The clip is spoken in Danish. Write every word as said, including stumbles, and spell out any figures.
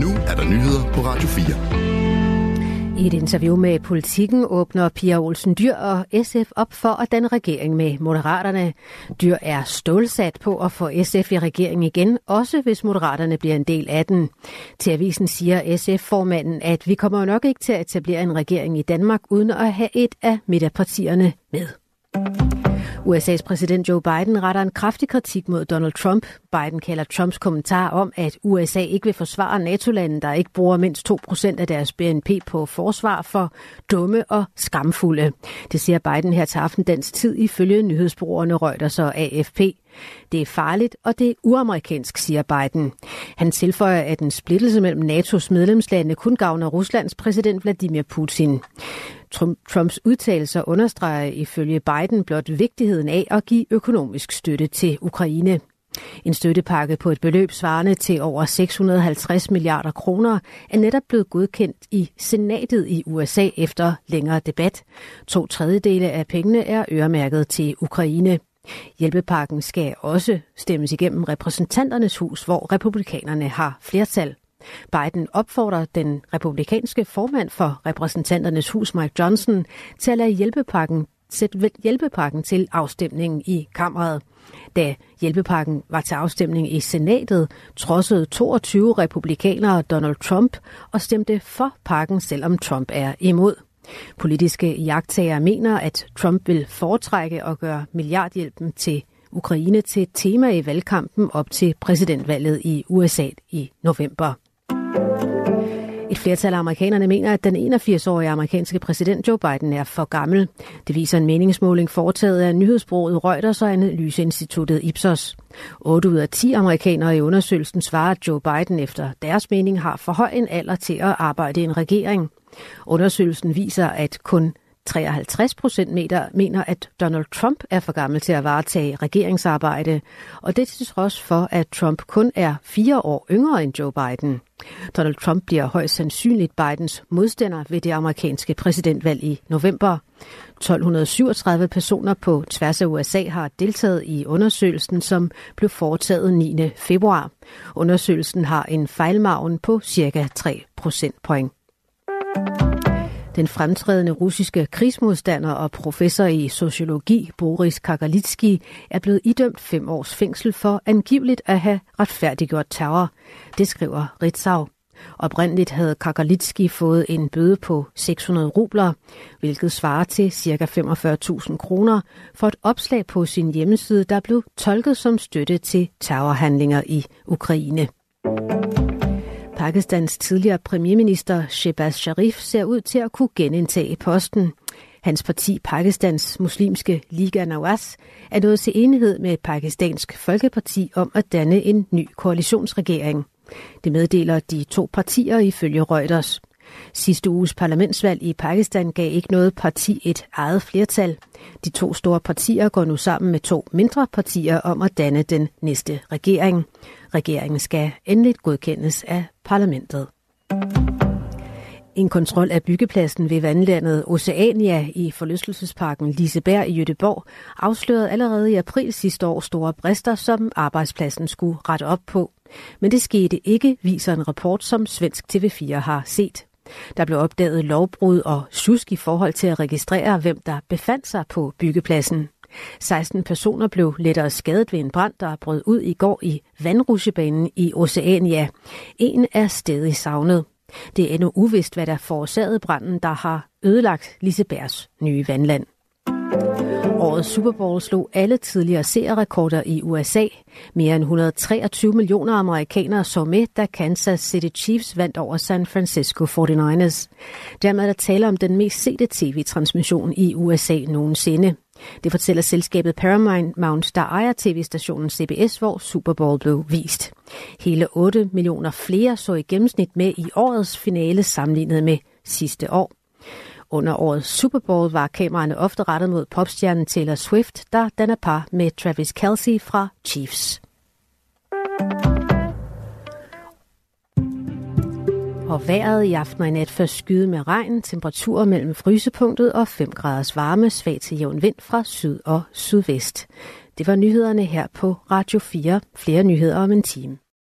Nu er der nyheder på Radio fire. I et interview med Politiken åbner Pia Olsen Dyr og S F op for at danne regering med Moderaterne. Dyr er stålsat på at få S F i regering igen, også hvis Moderaterne bliver en del af den. Til avisen siger S F-formanden, at vi kommer jo nok ikke til at etablere en regering i Danmark, uden at have et af midterpartierne med. U S A's præsident Joe Biden retter en kraftig kritik mod Donald Trump. Biden kalder Trumps kommentar om, at U S A ikke vil forsvare NATO-lande, der ikke bruger mindst to procent af deres B N P på forsvar, for dumme og skamfulde. Det siger Biden her til aften dansk tid ifølge nyhedsbureauerne Reuters og A F P. Det er farligt, og det er uamerikansk, siger Biden. Han tilføjer, at en splittelse mellem N A T O's medlemslande kun gavner Ruslands præsident Vladimir Putin. Trumps udtalelser understreger ifølge Biden blot vigtigheden af at give økonomisk støtte til Ukraine. En støttepakke på et beløb svarende til over seks hundrede og halvtreds milliarder kroner er netop blevet godkendt i senatet i U S A efter længere debat. To tredjedele af pengene er øremærket til Ukraine. Hjælpepakken skal også stemmes igennem repræsentanternes hus, hvor republikanerne har flertal. Biden opfordrer den republikanske formand for repræsentanternes hus, Mike Johnson, til at lade hjælpepakken, sætte hjælpepakken til afstemningen i kammeret. Da hjælpepakken var til afstemning i senatet, trodsede toogtyve republikanere Donald Trump og stemte for pakken, selvom Trump er imod. Politiske iagttagere mener, at Trump vil foretrække at gøre milliardhjælpen til Ukraine til et tema i valgkampen op til præsidentvalget i U S A i november. Et flertal af amerikanerne mener, at den enogfirs-årige amerikanske præsident Joe Biden er for gammel. Det viser en meningsmåling foretaget af nyhedsbureauet Reuters og analyseinstituttet Ipsos. otte ud af ti amerikanere i undersøgelsen svarer, at Joe Biden efter deres mening har for høj en alder til at arbejde i en regering. Undersøgelsen viser, at kun treoghalvtreds procent mener, at Donald Trump er for gammel til at varetage regeringsarbejde, og det til trods for, at Trump kun er fire år yngre end Joe Biden. Donald Trump bliver højst sandsynligt Bidens modstander ved det amerikanske præsidentvalg i november. tolv hundrede og syvogtredive personer på tværs af U S A har deltaget i undersøgelsen, som blev foretaget niende februar. Undersøgelsen har en fejlmargen på ca. tre procentpoint. Den fremtrædende russiske krigsmodstander og professor i sociologi Boris Kagarlitsky er blevet idømt fem års fængsel for angiveligt at have retfærdiggjort terror. Det skriver Ritzau. Oprindeligt havde Kagarlitsky fået en bøde på seks hundrede rubler, hvilket svarer til ca. femogfyrre tusind kroner, for et opslag på sin hjemmeside, der blev tolket som støtte til terrorhandlinger i Ukraine. Pakistans tidligere premierminister Shehbaz Sharif ser ud til at kunne genindtage posten. Hans parti, Pakistans muslimske Liga Nawaz, er nået til enighed med Pakistansk Folkeparti om at danne en ny koalitionsregering. Det meddeler de to partier ifølge Reuters. Sidste uges parlamentsvalg i Pakistan gav ikke noget parti et eget flertal. De to store partier går nu sammen med to mindre partier om at danne den næste regering. Regeringen skal endeligt godkendes af parlamentet. En kontrol af byggepladsen ved vandlandet Oceania i forlystelsesparken Liseberg i Göteborg afslørede allerede i april sidste år store brister, som arbejdspladsen skulle rette op på. Men det skete ikke, viser en rapport, som Svensk T V fire har set. Der blev opdaget lovbrud og sjusk i forhold til at registrere, hvem der befandt sig på byggepladsen. seksten personer blev lettere skadet ved en brand, der brød ud i går i vandrutsjebanen i Oceania. En er stadig savnet. Det er endnu uvist, hvad der forårsagede branden, der har ødelagt Lisebergs nye vandland. Årets Super Bowl slog alle tidligere seerrekorder i U S A. Mere end et hundrede og treogtyve millioner amerikanere så med, da Kansas City Chiefs vandt over San Francisco forty-niners. Dermed er der tale om den mest sete tv-transmission i U S A nogensinde. Det fortæller selskabet Paramount, der ejer tv-stationen C B S, hvor Super Bowl blev vist. Hele otte millioner flere så i gennemsnit med i årets finale sammenlignet med sidste år. Under årets Super Bowl var kameraerne ofte rettet mod popstjernen Taylor Swift, der danner par med Travis Kelce fra Chiefs. Og vejret i aften og i nat først skyde med regn, temperaturer mellem frysepunktet og fem graders varme, svag til jævn vind fra syd og sydvest. Det var nyhederne her på Radio fire. Flere nyheder om en time.